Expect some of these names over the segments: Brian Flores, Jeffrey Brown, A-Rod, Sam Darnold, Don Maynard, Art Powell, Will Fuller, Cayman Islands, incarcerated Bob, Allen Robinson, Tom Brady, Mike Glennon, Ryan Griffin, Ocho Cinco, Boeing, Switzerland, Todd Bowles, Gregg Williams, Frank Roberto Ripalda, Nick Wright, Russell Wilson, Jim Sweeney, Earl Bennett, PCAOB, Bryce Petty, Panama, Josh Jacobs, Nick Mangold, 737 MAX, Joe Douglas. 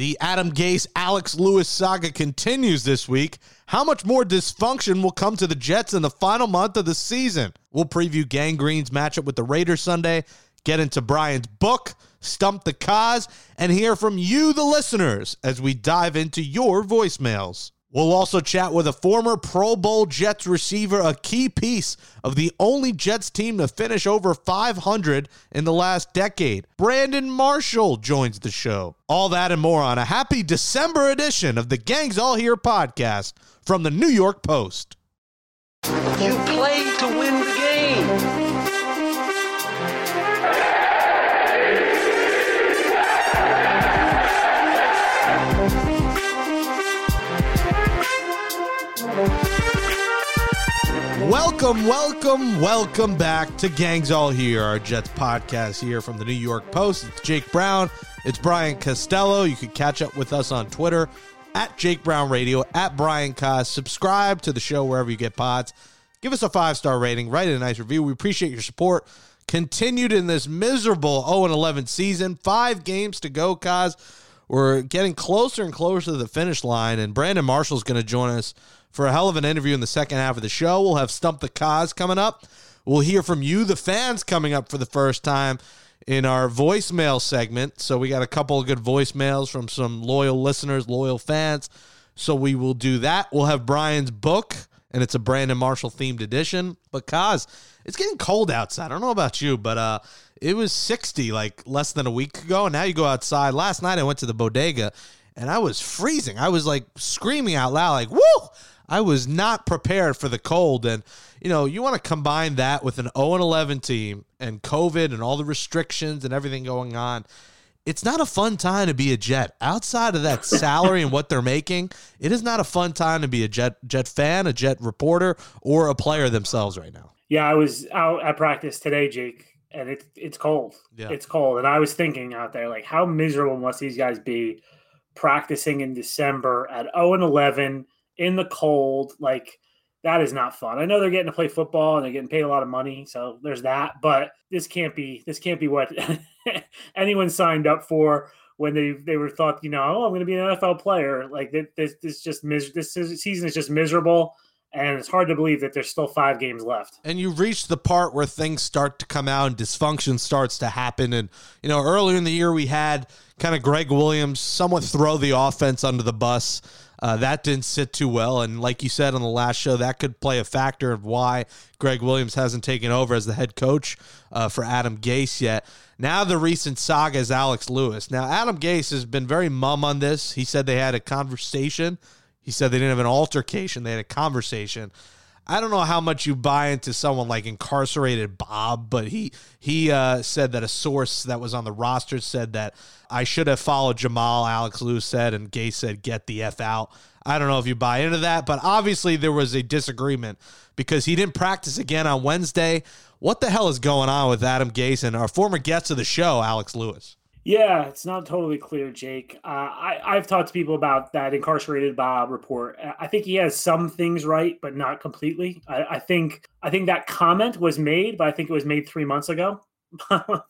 The Adam Gase, Alex Lewis saga continues this week. How much more dysfunction will come to the Jets in the final month of the season? We'll preview Gangrene's matchup with the Raiders Sunday, get into Brian's book, Stump the Cause, and hear from you, the listeners, as we dive into your voicemails. We'll also chat with a former Pro Bowl Jets receiver, a key piece of the only Jets team to finish over 500 in the last decade. Brandon Marshall joins the show. All that and more on a happy December edition of the Gang's All Here podcast from the New York Post. You play to win the game. Welcome, welcome, welcome back to Gangs All Here, our Jets podcast here from the New York Post. It's Jake Brown. It's Brian Costello. You can catch up with us on Twitter at Jake Brown Radio, at Brian Cos. Subscribe to the show wherever you get pods. Give us a 5-star rating. Write a nice review. We appreciate your support. Continued in this miserable 0-11 season. 5 games to go, Cos. We're getting closer and closer to the finish line, and Brandon Marshall's going to join us for a hell of an interview in the second half of the show. We'll have Stump the Cause coming up. We'll hear from you, the fans, coming up for the first time in our voicemail segment. So we got a couple of good voicemails from some loyal listeners, loyal fans. So we will do that. We'll have Brian's book, and it's a Brandon Marshall-themed edition. But, Cause, it's getting cold outside. I don't know about you, but it was 60, like, less than a week ago, and now you go outside. Last night I went to the bodega, and I was freezing. I was, like, screaming out loud, like, woo! I was not prepared for the cold, and, you know, you want to combine that with an 0-11 team and COVID and all the restrictions and everything going on. It's not a fun time to be a Jet. Outside of that salary and what they're making, it is not a fun time to be a Jet fan, a Jet reporter, or a player themselves right now. Yeah, I was out at practice today, Jake, and it's cold. Yeah. It's cold, and I was thinking out there, like, how miserable must these guys be practicing in December at 0-11, in the cold, like, that is not fun. I know they're getting to play football and they're getting paid a lot of money, so there's that. But this can't be what anyone signed up for when they were thought, you know, oh, I'm going to be an NFL player. Like, this season is just miserable, and it's hard to believe that there's still 5 games left. And you reach the part where things start to come out and dysfunction starts to happen. And, you know, earlier in the year we had kind of Gregg Williams somewhat throw the offense under the bus. That didn't sit too well, and like you said on the last show, that could play a factor of why Gregg Williams hasn't taken over as the head coach for Adam Gase yet. Now the recent saga is Alex Lewis. Now, Adam Gase has been very mum on this. He said they had a conversation. He said they didn't have an altercation. They had a conversation. I don't know how much you buy into someone like incarcerated Bob, but he said that a source that was on the roster said that I should have followed Jamal, Alex Lewis said, and Gase said, get the F out. I don't know if you buy into that, but obviously there was a disagreement because he didn't practice again on Wednesday. What the hell is going on with Adam Gase and our former guest of the show, Alex Lewis? Yeah, it's not totally clear, Jake. I've talked to people about that incarcerated Bob report. I think he has some things right, but not completely. I think that comment was made, but I think it was made 3 months ago.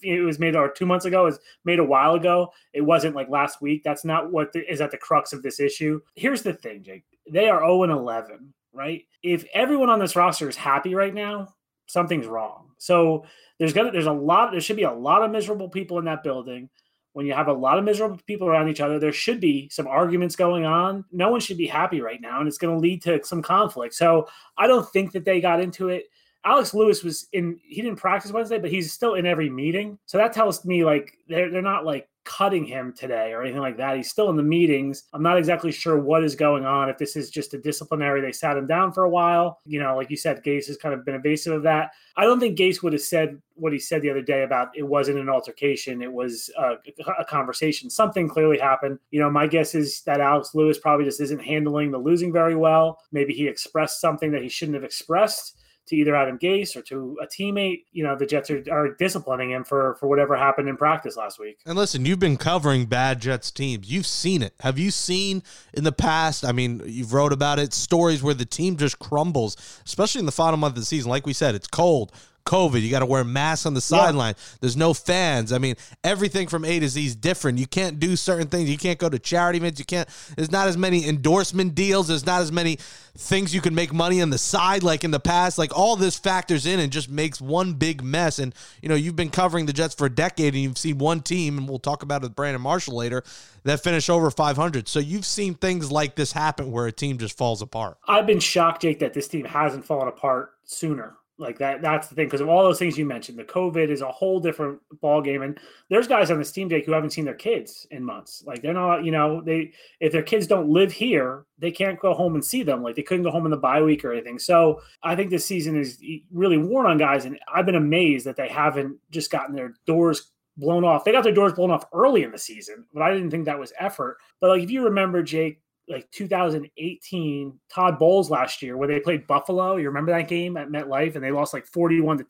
It was made, or 2 months ago. It was made a while ago. It wasn't like last week. That's not what is at the crux of this issue. Here's the thing, Jake. They are 0-11, right? If everyone on this roster is happy right now, something's wrong. So there should be a lot of miserable people in that building. When you have a lot of miserable people around each other, there should be some arguments going on. No one should be happy right now, and it's going to lead to some conflict. So I don't think that they got into it. Alex Lewis he didn't practice Wednesday, but he's still in every meeting. So that tells me, like, they're not, like, cutting him today or anything like that. He's still in the meetings. I'm not exactly sure what is going on. If this is just a disciplinary, they sat him down for a while. You know, like you said, Gase has kind of been evasive of that. I don't think Gase would have said what he said the other day about it wasn't an altercation. It was a conversation. Something clearly happened. You know, my guess is that Alex Lewis probably just isn't handling the losing very well. Maybe he expressed something that he shouldn't have expressed to either Adam Gase or to a teammate. You know, the Jets are disciplining him for whatever happened in practice last week. And listen, you've been covering bad Jets teams. You've seen it. Have you seen in the past, I mean, you've wrote about it, stories where the team just crumbles, especially in the final month of the season. Like we said, it's cold. COVID. You got to wear masks on the sideline. Yeah. There's no fans. I mean, everything from A to Z is different. You can't do certain things. You can't go to charity events. You can't. There's not as many endorsement deals. There's not as many things you can make money on the side like in the past. Like, all this factors in and just makes one big mess. And, you know, you've been covering the Jets for a decade, and you've seen one team, and we'll talk about it with Brandon Marshall later, that finished over 500. So you've seen things like this happen where a team just falls apart. I've been shocked, Jake, that this team hasn't fallen apart sooner. Like, that's the thing, because of all those things you mentioned, the COVID is a whole different ballgame. And there's guys on this team, Jake, who haven't seen their kids in months. Like, they're not, you know, they, if their kids don't live here, they can't go home and see them. Like, they couldn't go home in the bye week or anything. So I think this season is really worn on guys. And I've been amazed that they haven't just gotten their doors blown off. They got their doors blown off early in the season, but I didn't think that was effort. But, like, if you remember, Jake, like 2018 Todd Bowles last year, where they played Buffalo. You remember that game at MetLife, and they lost like 41-10.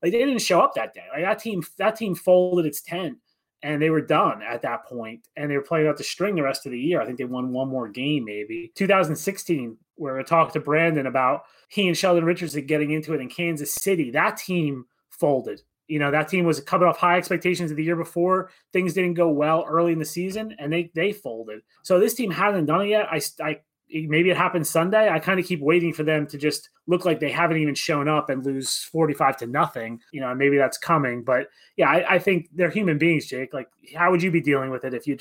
Like, they didn't show up that day. Like, that team folded its tent, and they were done at that point. And they were playing out the string the rest of the year. I think they won one more game, maybe. 2016, where I talked to Brandon about he and Sheldon Richardson getting into it in Kansas City. That team folded. You know, that team was coming off high expectations of the year before. Things didn't go well early in the season, and they folded. So this team hasn't done it yet. I maybe it happens Sunday. I kind of keep waiting for them to just look like they haven't even shown up and lose 45-0. You know, maybe that's coming. But, yeah, I think they're human beings, Jake. Like, how would you be dealing with it if you're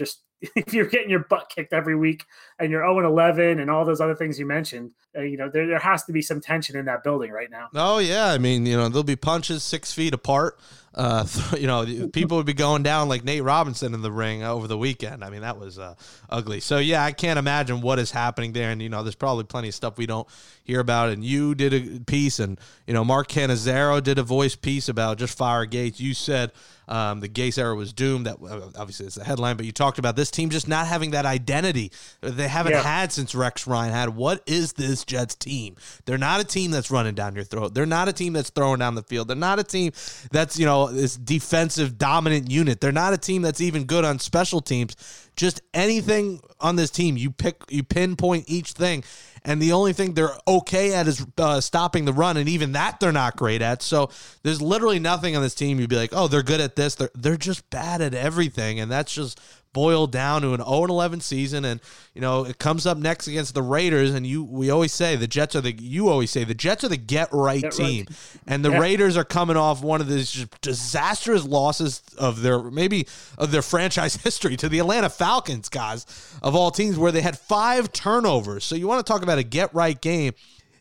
getting your butt kicked every week and you're 0-11 and all those other things you mentioned? You know, there has to be some tension in that building right now. Oh, yeah. I mean, you know, there'll be punches 6 feet apart. You know, people would be going down like Nate Robinson in the ring over the weekend. I mean, that was ugly. So, yeah, I can't imagine what is happening there. And, you know, there's probably plenty of stuff we don't hear about. And you did a piece, and, you know, Mark Cannizzaro did a voice piece about just fire Gates. You said the Gase era was doomed. That obviously is the headline, but you talked about this team just not having that identity they haven't had since Rex Ryan had. What is this Jets team? They're not a team that's running down your throat. They're not a team that's throwing down the field. They're not a team that's, you know, this defensive dominant unit. They're not a team that's even good on special teams. Just anything on this team, you pinpoint each thing. And the only thing they're okay at is stopping the run, and even that they're not great at. So there's literally nothing on this team you'd be like, oh, they're good at this. They're just bad at everything, and that's just boiled down to an 0-11 season. And, you know, it comes up next against the Raiders, and we always say the Jets are the get-right team. Right. And the Raiders are coming off one of these just disastrous losses of their franchise history to the Atlanta Falcons, guys, of all teams, where they had 5 turnovers. So you want to talk about a get-right game.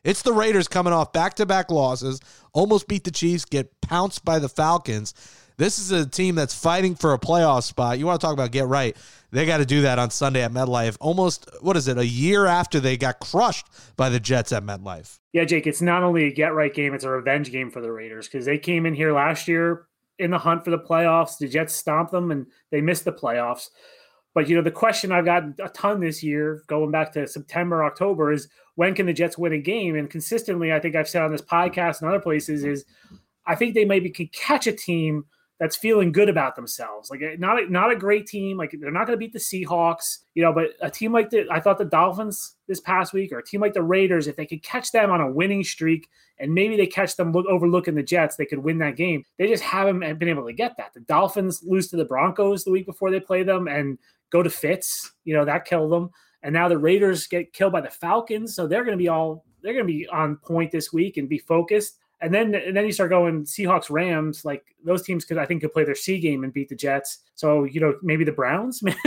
It's the Raiders coming off back-to-back losses, almost beat the Chiefs, get pounced by the Falcons. This is a team that's fighting for a playoff spot. You want to talk about get right. They got to do that on Sunday at MetLife. Almost, what is it, a year after they got crushed by the Jets at MetLife. Yeah, Jake, it's not only a get right game, it's a revenge game for the Raiders, because they came in here last year in the hunt for the playoffs. The Jets stomped them, and they missed the playoffs. But, you know, the question I've gotten a ton this year, going back to September, October, is when can the Jets win a game? And consistently, I think I've said on this podcast and other places, is I think they maybe can catch a team that's feeling good about themselves. Like, not a great team. Like, they're not going to beat the Seahawks, you know, but a team like I thought the Dolphins this past week, or a team like the Raiders, if they could catch them on a winning streak and maybe they catch them overlooking the Jets, they could win that game. They just haven't been able to get that. The Dolphins lose to the Broncos the week before they play them and go to Fitz, you know, that killed them. And now the Raiders get killed by the Falcons. So they're going to be on point this week and be focused. And then you start going Seahawks, Rams, like those teams could play their C game and beat the Jets. So, you know, maybe the Browns, maybe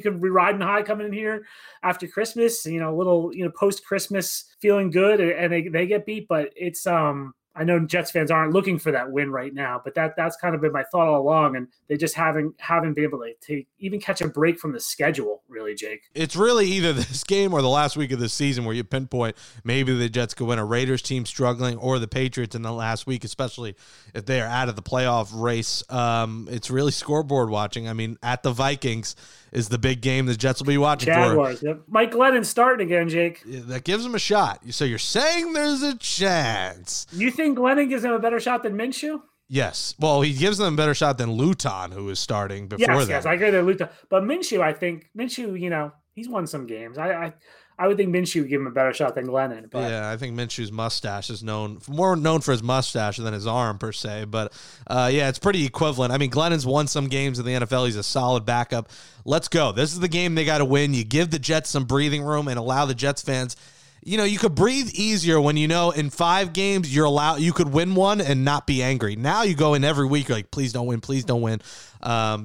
could be riding high coming in here after Christmas, you know, a little, you know, post Christmas feeling good, and they get beat. But it's, I know Jets fans aren't looking for that win right now, but that's kind of been my thought all along, and they just haven't been able to even catch a break from the schedule, really, Jake. It's really either this game or the last week of the season where you pinpoint maybe the Jets could win a Raiders team struggling or the Patriots in the last week, especially if they are out of the playoff race. It's really scoreboard watching. I mean, at the Vikings is the big game the Jets will be watching for. Yep. Mike Glennon starting again, Jake. Yeah, that gives him a shot. So you're saying there's a chance. You think Glennon gives him a better shot than Minshew? Yes. Well, he gives them a better shot than Luton, who is starting before that. Yes, I agree with Luton. But Minshew, you know, He's won some games. I would think Minshew would give him a better shot than Glennon. But. Yeah, I think Minshew's mustache is more known for his mustache than his arm, per se. But, yeah, it's pretty equivalent. I mean, Glennon's won some games in the NFL. He's a solid backup. Let's go. This is the game they got to win. You give the Jets some breathing room and allow the Jets fans – you know, you could breathe easier when you know in 5 games you could win one and not be angry. Now you go in every week, you're like, please don't win,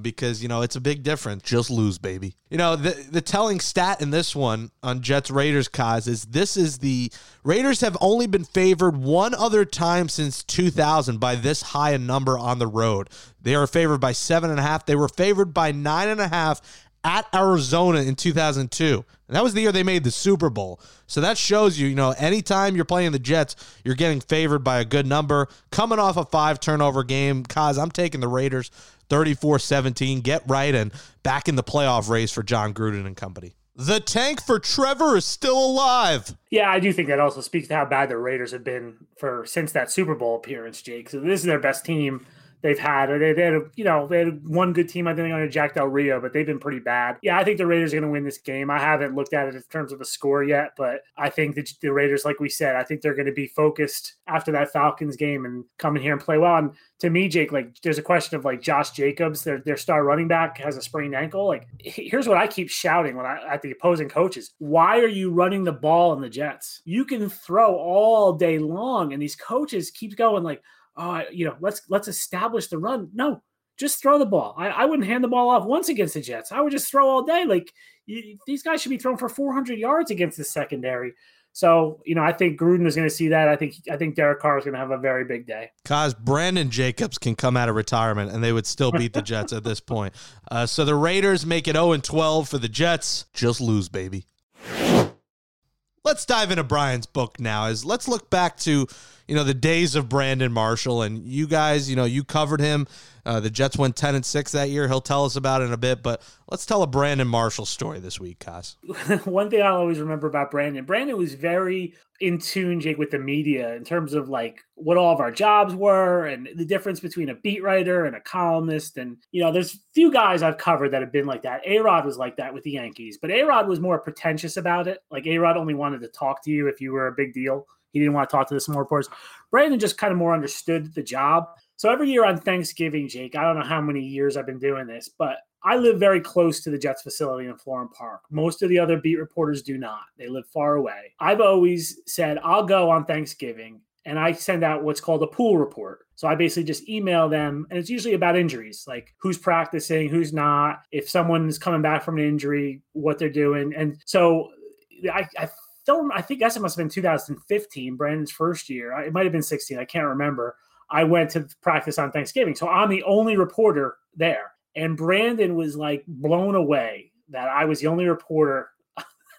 because, you know, it's a big difference. Just lose, baby. You know, the telling stat in this one on Jets-Raiders, Kaz, is this is the Raiders have only been favored one other time since 2000 by this high a number on the road. They are favored by 7.5. They were favored by 9.5. at Arizona in 2002. And that was the year they made the Super Bowl. So that shows you, you know, anytime you're playing the Jets, you're getting favored by a good number. Coming off a 5-turnover game, Kaz, I'm taking the Raiders 34-17. Get right and back in the playoff race for John Gruden and company. The tank for Trevor is still alive. Yeah, I do think that also speaks to how bad the Raiders have been since that Super Bowl appearance, Jake. So this is their best team they've had. They had one good team, I think, under Jack Del Rio, but they've been pretty bad. Yeah, I think the Raiders are going to win this game. I haven't looked at it in terms of a score yet, but I think that the Raiders, like we said, I think they're going to be focused after that Falcons game and come in here and play well. And to me, Jake, like, there's a question of, like, Josh Jacobs, their star running back, has a sprained ankle. Like, here's what I keep shouting at the opposing coaches. Why are you running the ball in the Jets? You can throw all day long, and these coaches keep going like, oh, you know, let's establish the run. No, just throw the ball. I wouldn't hand the ball off once against the Jets. I would just throw all day. Like, these guys should be thrown for 400 yards against the secondary. So, you know, I think Gruden is going to see that. I think Derek Carr is going to have a very big day. Cause Brandon Jacobs can come out of retirement and they would still beat the Jets at this point. So the Raiders make it 0-12 for the Jets. Just lose, baby. Let's dive into Brian's book now. Let's look back to, you know, the days of Brandon Marshall, and you guys, you know, you covered him. The Jets went 10-6 that year. He'll tell us about it in a bit, but let's tell a Brandon Marshall story this week, Kaz. One thing I'll always remember about Brandon was very in tune, Jake, with the media in terms of, like, what all of our jobs were and the difference between a beat writer and a columnist. And, you know, there's few guys I've covered that have been like that. A-Rod was like that with the Yankees, but A-Rod was more pretentious about it. Like, A-Rod only wanted to talk to you if you were a big deal. He didn't want to talk to the small reporters. Brandon just kind of more understood the job. So every year on Thanksgiving, Jake, I don't know how many years I've been doing this, but I live very close to the Jets facility in Florham Park. Most of the other beat reporters do not. They live far away. I've always said I'll go on Thanksgiving, and I send out what's called a pool report. So I basically just email them, and it's usually about injuries, like who's practicing, who's not, if someone's coming back from an injury, what they're doing. And so I think that must have been 2015, Brandon's first year. It might have been 16. I can't remember. I went to practice on Thanksgiving. So I'm the only reporter there. And Brandon was, like, blown away that I was the only reporter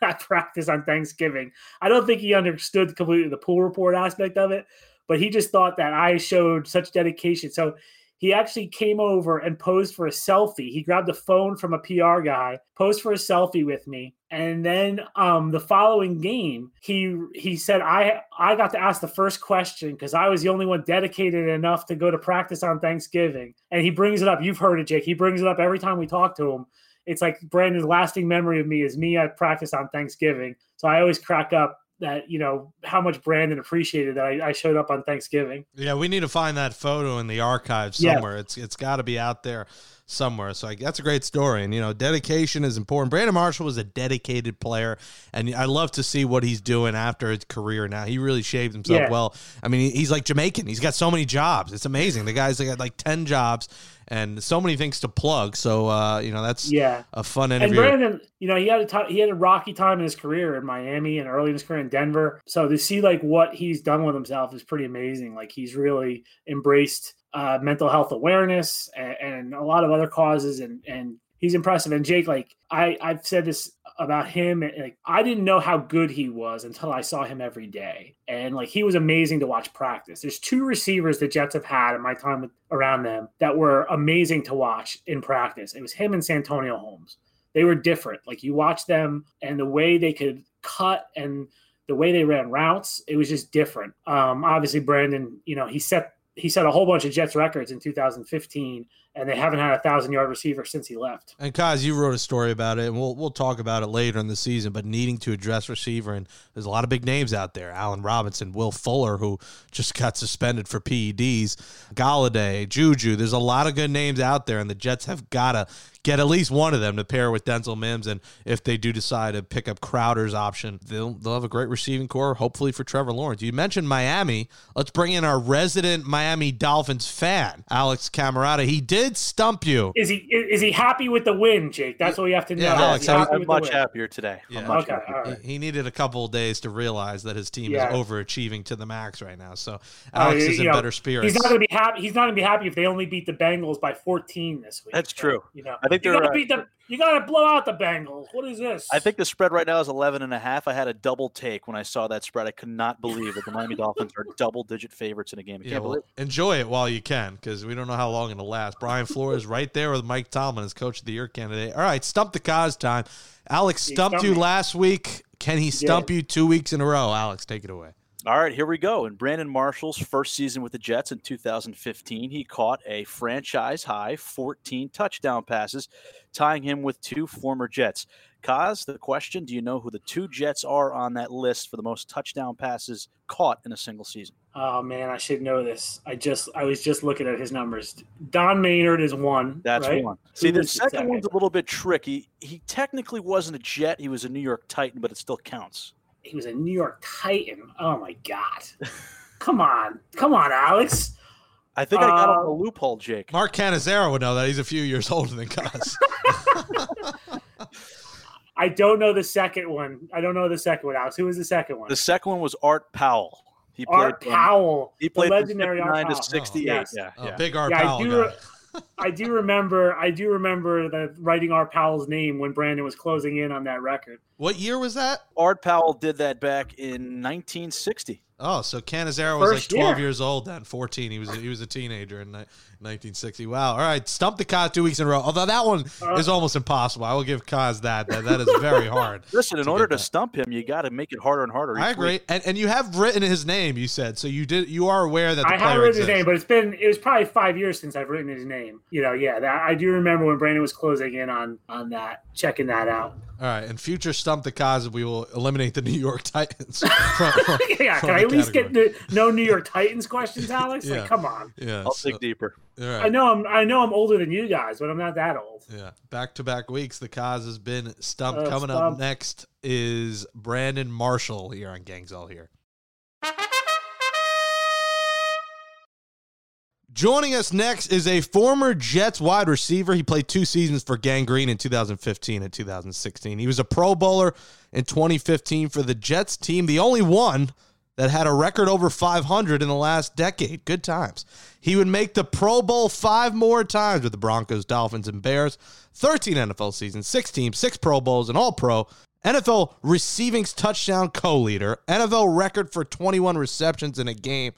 at practice on Thanksgiving. I don't think he understood completely the pool report aspect of it, but he just thought that I showed such dedication. So he actually came over and posed for a selfie. He grabbed a phone from a PR guy, posed for a selfie with me. And then the following game, he said, I got to ask the first question because I was the only one dedicated enough to go to practice on Thanksgiving. And he brings it up. You've heard it, Jake. He brings it up every time we talk to him. It's like Brandon's lasting memory of me is me at practice on Thanksgiving. So I always crack up that, you know, how much Brandon appreciated that I showed up on Thanksgiving. Yeah, we need to find that photo in the archives somewhere. Yeah. It's got to be out there somewhere. So that's a great story. And, you know, dedication is important. Brandon Marshall was a dedicated player, and I love to see what he's doing after his career now. He really shaved himself well. I mean, he's like Jamaican. He's got so many jobs. It's amazing. The guy's got like 10 jobs and so many things to plug. So, you know, that's a fun interview. And Brandon, you know, he had a rocky time in his career in Miami and early in his career in Denver. So to see, like, what he's done with himself is pretty amazing. Like, he's really embraced mental health awareness and a lot of other causes, and he's impressive. And Jake, like, I've said this about him, like, I didn't know how good he was until I saw him every day. And, like, he was amazing to watch practice. There's 2 receivers the Jets have had in my time around them that were amazing to watch in practice. It was him and Santonio Holmes. They were different. Like, you watch them and the way they could cut and the way they ran routes, it was just different. Obviously Brandon, you know, he set a whole bunch of Jets records in 2015 and they haven't had a 1,000-yard receiver since he left. And, Kaz, you wrote a story about it, and we'll talk about it later in the season, but needing to address receiver, and there's a lot of big names out there. Allen Robinson, Will Fuller, who just got suspended for PEDs, Galladay, Juju. There's a lot of good names out there, and the Jets have got to get at least one of them to pair with Denzel Mims, and if they do decide to pick up Crowder's option, they'll have a great receiving core, hopefully, for Trevor Lawrence. You mentioned Miami. Let's bring in our resident Miami Dolphins fan, Alex Camerata. He did stump you. Is he happy with the win, Jake? That's what we have to know. Yeah, Alex, I'm much happier today. Yeah. All right. He needed a couple of days to realize that his team is overachieving to the max right now, so Alex is in better spirits. He's not going to be happy. He's not going to be happy if they only beat the Bengals by 14 this week. That's true. You know, I think they're you got to blow out the Bengals. What is this? I think the spread right now is 11.5. I had a double take when I saw that spread. I could not believe that the Miami Dolphins are double-digit favorites in a game. I can't believe it. Enjoy it while you can, because we don't know how long it'll last. Brian Flores right there with Mike Tomlin as Coach of the Year candidate. All right, stump the cause time. Alex stumped you last week. Can he stump you 2 weeks in a row? Alex, take it away. All right, here we go. In Brandon Marshall's first season with the Jets in 2015, he caught a franchise-high 14 touchdown passes, tying him with two former Jets. Kaz, the question, do you know who the two Jets are on that list for the most touchdown passes caught in a single season? Oh, man, I should know this. I was just looking at his numbers. Don Maynard is one. That's right? One. See, the second one's a little bit tricky. He technically wasn't a Jet. He was a New York Titan, but it still counts. He was a New York Titan. Oh, my God. Come on, Alex. I think I got on the loophole, Jake. Mark Cannizzaro would know that. He's a few years older than us. I don't know the second one. Alex, who was the second one? The second one was Art Powell. He played the legendary Art Powell. 59 to 68. Oh, yes. Big Art Powell guy. I do remember writing Art Powell's name when Brandon was closing in on that record. What year was that? Art Powell did that back in 1960. Oh, so Cannizzaro was like 12 years old then, 14. He was a teenager in 1960. Wow. All right, stump the Kaz 2 weeks in a row. Although that one is almost impossible. I will give Kaz that. That is very hard. Listen, in order to stump him, you got to make it harder and harder. I agree. And you have written his name, you said. So you are aware that the player exists. I have written his name, but it was probably 5 years since I've written his name. You know, I do remember when Brandon was closing in on that, checking that out. All right, and future stump the Kaz, we will eliminate the New York Titans. Can I at least get the no New York Titans questions, Alex? Like, come on. Yeah, I'll dig deeper. Right. I know I'm older than you guys, but I'm not that old. Yeah, back-to-back weeks, the Kaz has been stumped. Coming up next is Brandon Marshall here on Gangs All Here. Joining us next is a former Jets wide receiver. He played two seasons for Gangrene in 2015 and 2016. He was a Pro Bowler in 2015 for the Jets team, the only one that had a record over 500 in the last decade. Good times. He would make the Pro Bowl 5 more times with the Broncos, Dolphins, and Bears. 13 NFL seasons, 6 teams, 6 Pro Bowls, and All-Pro. NFL receivings touchdown co-leader. NFL record for 21 receptions in a game.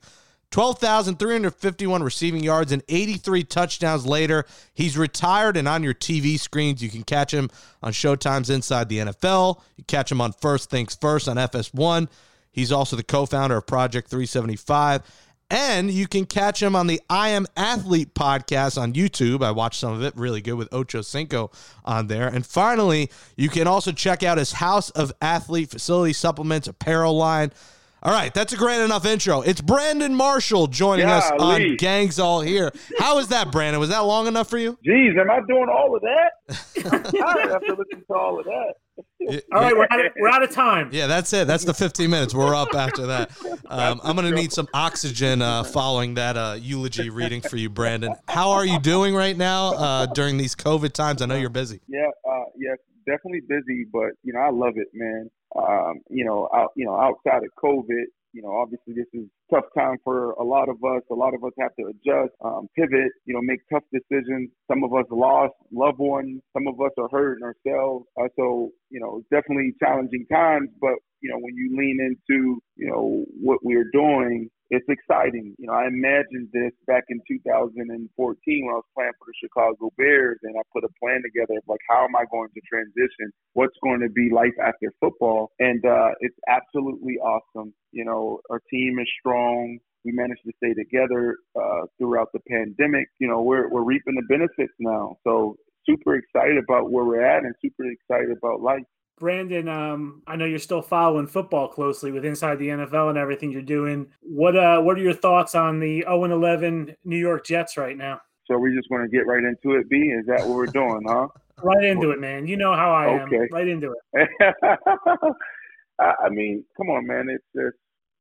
12,351 receiving yards and 83 touchdowns later. He's retired and on your TV screens. You can catch him on Showtime's Inside the NFL. You catch him on First Things First on FS1. He's also the co-founder of Project 375. And you can catch him on the I Am Athlete podcast on YouTube. I watched some of it, really good, with Ocho Cinco on there. And finally, you can also check out his House of Athlete facility supplements, apparel line. All right, that's a grand enough intro. It's Brandon Marshall joining us on Gangs All Here. How was that, Brandon? Was that long enough for you? Jeez, am I doing all of that? I'm tired after listening to all of that. All right, we're out of time. Yeah, that's it. That's the 15 minutes. We're up after that. I'm going to need some oxygen following that eulogy reading for you, Brandon. How are you doing right now during these COVID times? I know you're busy. Yeah, definitely busy, but, you know, I love it, man. Outside of COVID, you know, obviously this is a tough time for a lot of us. A lot of us have to adjust, pivot, you know, make tough decisions. Some of us lost loved ones. Some of us are hurting ourselves. So, you know, definitely challenging times. But, you know, when you lean into, you know, what we're doing, it's exciting. You know, I imagined this back in 2014 when I was playing for the Chicago Bears, and I put a plan together of, like, how am I going to transition? What's going to be life after football? And it's absolutely awesome. You know, our team is strong. We managed to stay together throughout the pandemic. You know, we're reaping the benefits now. So super excited about where we're at and super excited about life. Brandon, I know you're still following football closely with Inside the NFL and everything you're doing. What are your thoughts on the 0-11 New York Jets right now? So we just want to get right into it, B? Is that what we're doing, huh? Right into it, man. You know how I am. Okay. Right into it. I mean, come on, man.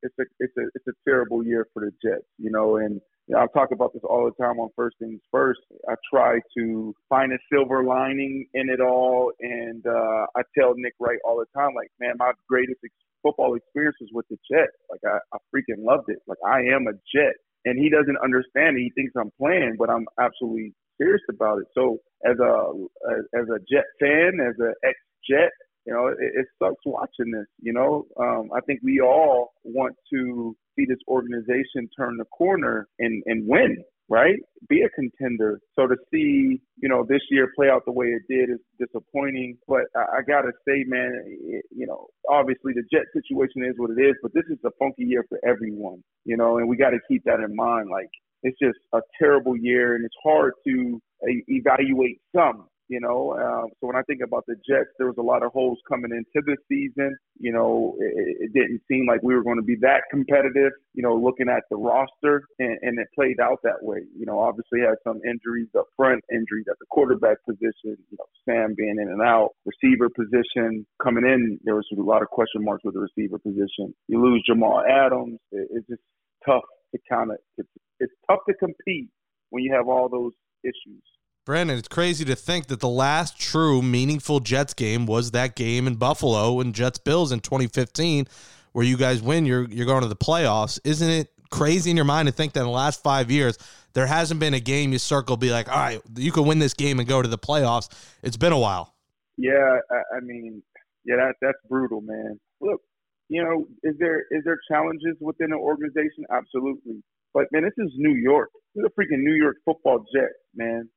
It's a terrible year for the Jets, you know, and you know, I talk about this all the time on First Things First. I try to find a silver lining in it all, and I tell Nick Wright all the time, like, man, my greatest football experience was with the Jets. Like, I freaking loved it. Like, I am a Jet, and he doesn't understand it. He thinks I'm playing, but I'm absolutely serious about it. So as a Jet fan, as an ex-Jet, you know, it sucks watching this, you know. I think we all want to see this organization turn the corner and win, right? Be a contender. So to see, you know, this year play out the way it did is disappointing. But I got to say, man, you know, obviously the Jet situation is what it is, but this is a funky year for everyone, you know, and we got to keep that in mind. Like, it's just a terrible year, and it's hard to evaluate some. You know, so when I think about the Jets, there was a lot of holes coming into the season. You know, it didn't seem like we were going to be that competitive, you know, looking at the roster, and it played out that way. You know, obviously had some injuries up front, injuries at the quarterback position, you know, Sam being in and out, receiver position. Coming in, there was a lot of question marks with the receiver position. You lose Jamal Adams. It's just tough to kind of – it's tough to compete when you have all those issues. Brandon, it's crazy to think that the last true meaningful Jets game was that game in Buffalo and Jets-Bills in 2015 where you guys win, you're going to the playoffs. Isn't it crazy in your mind to think that in the last 5 years there hasn't been a game you circle be like, all right, you can win this game and go to the playoffs? It's been a while. Yeah, I mean, yeah, that's brutal, man. Look, you know, is there challenges within an organization? Absolutely. But, man, this is New York. This is a freaking New York football Jets, man.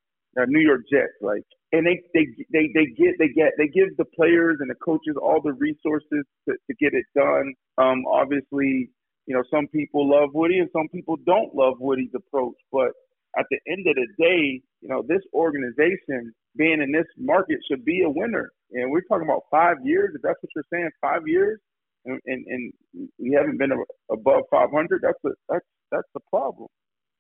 New York Jets, like, and they give the players and the coaches all the resources to get it done. Obviously, you know, some people love Woody and some people don't love Woody's approach. But at the end of the day, you know, this organization being in this market should be a winner. And we're talking about 5 years. If that's what you're saying, 5 years, and we haven't been above 500. That's the problem.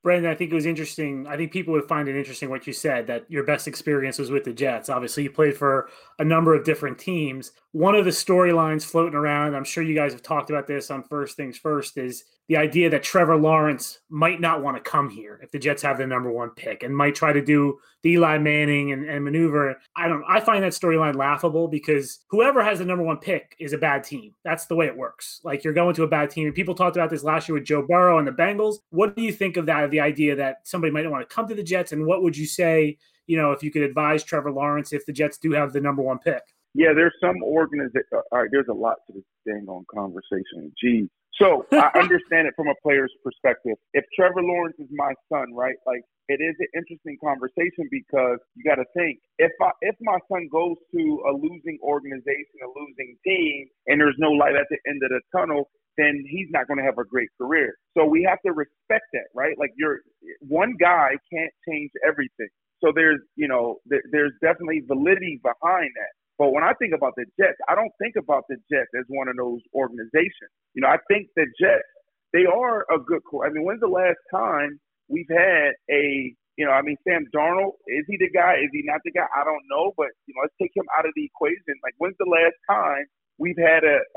Brandon, I think it was interesting. I think people would find it interesting what you said, that your best experience was with the Jets. Obviously, you played for a number of different teams. One of the storylines floating around, I'm sure you guys have talked about this on First Things First, is the idea that Trevor Lawrence might not want to come here if the Jets have the number 1 pick and might try to do the Eli Manning and maneuver. I find that storyline laughable because whoever has the number 1 pick is a bad team. That's the way it works. Like, you're going to a bad team. And people talked about this last year with Joe Burrow and the Bengals. What do you think of that, of the idea that somebody might not want to come to the Jets? And what would you say, you know, if you could advise Trevor Lawrence if the Jets do have the number 1 pick? Yeah, there's some organization. All right, there's a lot to this dang on conversation. Geez. So I understand it from a player's perspective. If Trevor Lawrence is my son, right? Like, it is an interesting conversation because you got to think, if my son goes to a losing organization, a losing team, and there's no light at the end of the tunnel, then he's not going to have a great career. So we have to respect that, right? Like, one guy can't change everything. So there's, you know, there's definitely validity behind that. But when I think about the Jets, I don't think about the Jets as one of those organizations. You know, I think the Jets, they are a good core. I mean, when's the last time we've had a, you know, I mean, Sam Darnold, is he the guy? Is he not the guy? I don't know. But, you know, let's take him out of the equation. Like, when's the last time we've had a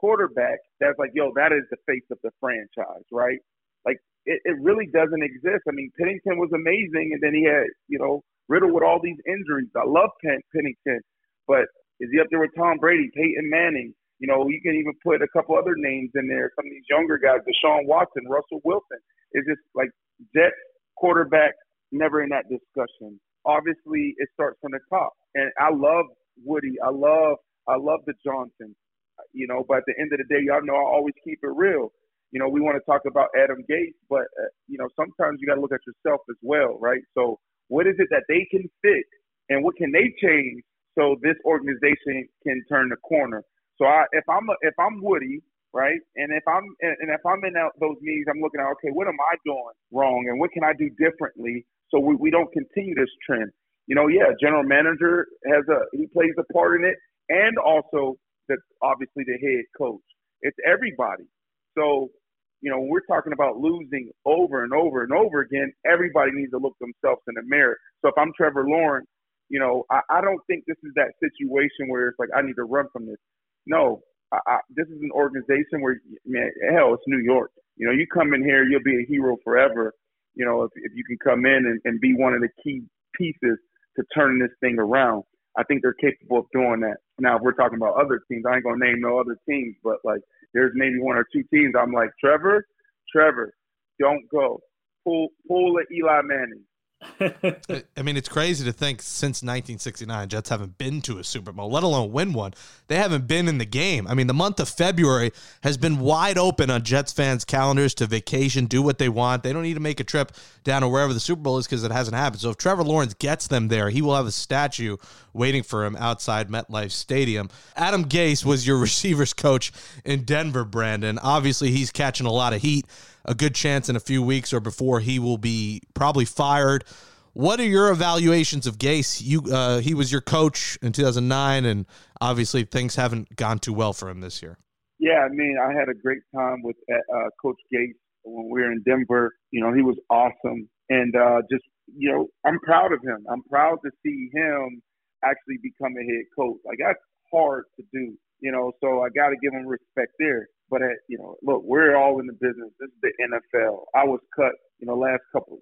quarterback that's like, yo, that is the face of the franchise, right? Like, it really doesn't exist. I mean, Pennington was amazing, and then he had, you know, riddled with all these injuries. I love Pennington. But is he up there with Tom Brady, Peyton Manning? You know, you can even put a couple other names in there. Some of these younger guys, Deshaun Watson, Russell Wilson. It's just like Jets quarterback, never in that discussion. Obviously, it starts from the top. And I love Woody. I love the Johnson. You know, but at the end of the day, y'all know I always keep it real. You know, we want to talk about Adam Gase, but, you know, sometimes you got to look at yourself as well, right? So what is it that they can fix and what can they change? So this organization can turn the corner. So if I'm Woody right? And if I'm in those meetings, I'm looking at, okay, what am I doing wrong and what can I do differently so we don't continue this trend? You know, yeah, general manager he plays a part in it, and also obviously the head coach. It's everybody. So, you know, when we're talking about losing over and over and over again, everybody needs to look themselves in the mirror. So if I'm Trevor Lawrence, you know, I don't think this is that situation where it's like, I need to run from this. No, this is an organization where, man, hell, it's New York. You know, you come in here, you'll be a hero forever, you know, if you can come in and be one of the key pieces to turn this thing around. I think they're capable of doing that. Now, if we're talking about other teams, I ain't going to name no other teams, but, like, there's maybe one or two teams I'm like, Trevor, don't go. Pull a Eli Manning. I mean, it's crazy to think since 1969, Jets haven't been to a Super Bowl, let alone win one. They haven't been in the game. I mean, the month of February has been wide open on Jets fans' calendars to vacation, do what they want. They don't need to make a trip down to wherever the Super Bowl is because it hasn't happened. So if Trevor Lawrence gets them there, he will have a statue waiting for him outside MetLife Stadium. Adam Gase was your receivers coach in Denver, Brandon. Obviously, he's catching a lot of heat. A good chance in a few weeks or before he will be probably fired. What are your evaluations of Gase? He was your coach in 2009, and obviously things haven't gone too well for him this year. Yeah, I mean, I had a great time with Coach Gase when we were in Denver. You know, he was awesome. And just, you know, I'm proud of him. I'm proud to see him actually become a head coach. Like, that's hard to do, you know, so I got to give him respect there. But, you know, look, we're all in the business. This is the NFL. I was cut, you know, last couple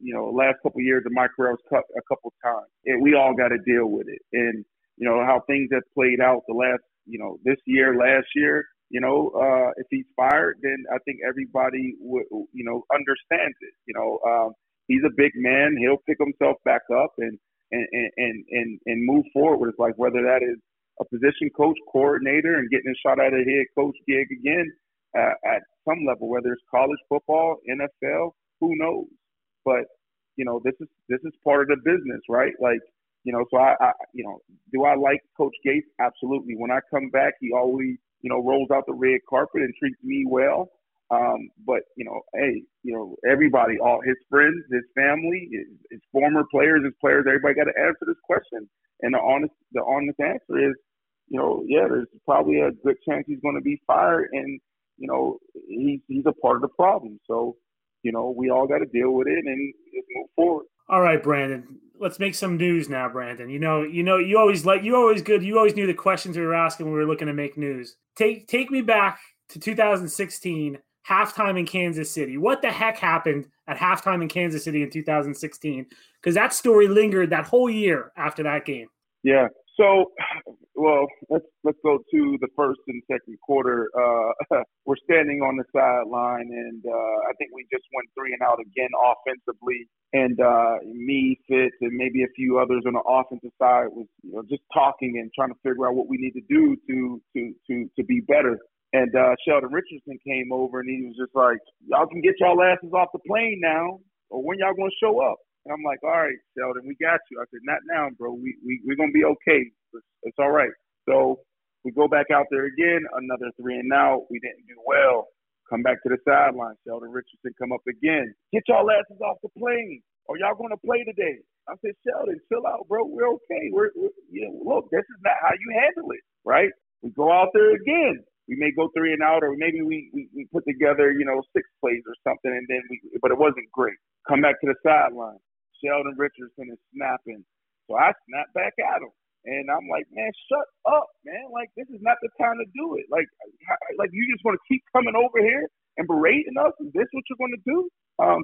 years of my career, I was cut a couple times. And we all got to deal with it. And, you know, how things have played out the last, you know, this year, last year, you know, if he's fired, then I think everybody, you know, understands it. You know, he's a big man. He'll pick himself back up and move forward with his life, whether that is a position coach, coordinator, and getting a shot at a head coach gig again. At some level, whether it's college football, NFL, who knows? But you know, this is part of the business, right? Like, you know, so I you know, do I like Coach Gase? Absolutely. When I come back, he always, you know, rolls out the red carpet and treats me well. But you know, hey, you know, everybody, all his friends, his family, his former players, everybody got to answer this question. And the honest answer is, you know, yeah, there's probably a good chance he's going to be fired. And you know, he's a part of the problem. So, you know, we all got to deal with it and move forward. All right, Brandon, let's make some news now, Brandon. You know, you always knew the questions we were asking when we were looking to make news. Take me back to 2016, halftime in Kansas City. What the heck happened at halftime in Kansas City in 2016? Because that story lingered that whole year after that game. Yeah. So, well, let's go to the first and second quarter. We're standing on the sideline, and I think we just went 3 and out again offensively. And me, Fitz, and maybe a few others on the offensive side was, you know, just talking and trying to figure out what we need to do to be better. And Sheldon Richardson came over, and he was just like, "Y'all can get y'all asses off the plane now, or when y'all gonna show up?" And I'm like, "All right, Sheldon, we got you." I said, "Not now, bro. We're going to be okay. It's all right." So we go back out there again, another 3 and out. We didn't do well. Come back to the sideline. Sheldon Richardson come up again. "Get y'all asses off the plane. Are y'all going to play today?" I said, "Sheldon, chill out, bro. We're okay. We're you know, look, this is not how you handle it, right?" We go out there again. We may go 3 and out, or maybe we put together, you know, 6 plays or something, and then but it wasn't great. Come back to the sideline. Sheldon Richardson is snapping. So I snap back at him. And I'm like, "Man, shut up, man. Like, this is not the time to do it. Like you just want to keep coming over here and berating us? Is this what you're going to do?"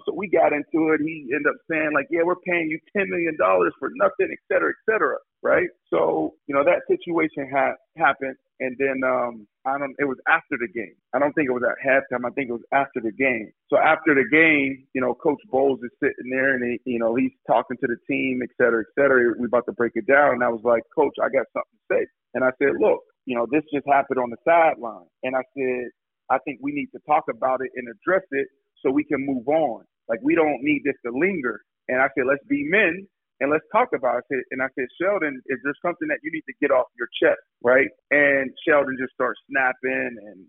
So we got into it. He ended up saying, like, "Yeah, we're paying you $10 million for nothing," et cetera, right? So, you know, that situation happened. And then it was after the game. I don't think it was at halftime. I think it was after the game. So after the game, you know, Coach Bowles is sitting there, and he, you know, he's talking to the team, et cetera, et cetera. We're about to break it down. And I was like, "Coach, I got something to say." And I said, "Look, you know, this just happened on the sideline." And I said, "I think we need to talk about it and address it so we can move on. Like, we don't need this to linger." And I said, "Let's be men. And let's talk about it." And I said, "Sheldon, is there something that you need to get off your chest, right?" And Sheldon just starts snapping and,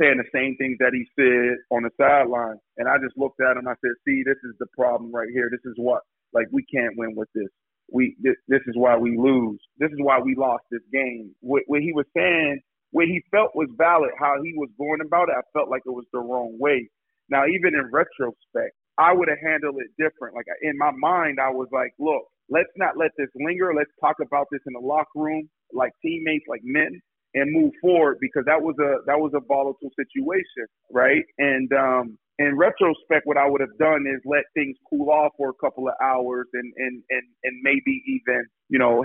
saying the same things that he said on the sideline. And I just looked at him. I said, see, this is the problem right here. This is what, like, we can't win with this. This is why we lose. This is why we lost this game. What he was saying, what he felt was valid, how he was going about it, I felt like it was the wrong way. Now, even in retrospect, I would have handled it different. Like, in my mind, I was like, look, let's not let this linger. Let's talk about this in the locker room, like teammates, like men, and move forward, because that was a volatile situation, right? And in retrospect, what I would have done is let things cool off for a couple of hours and maybe even,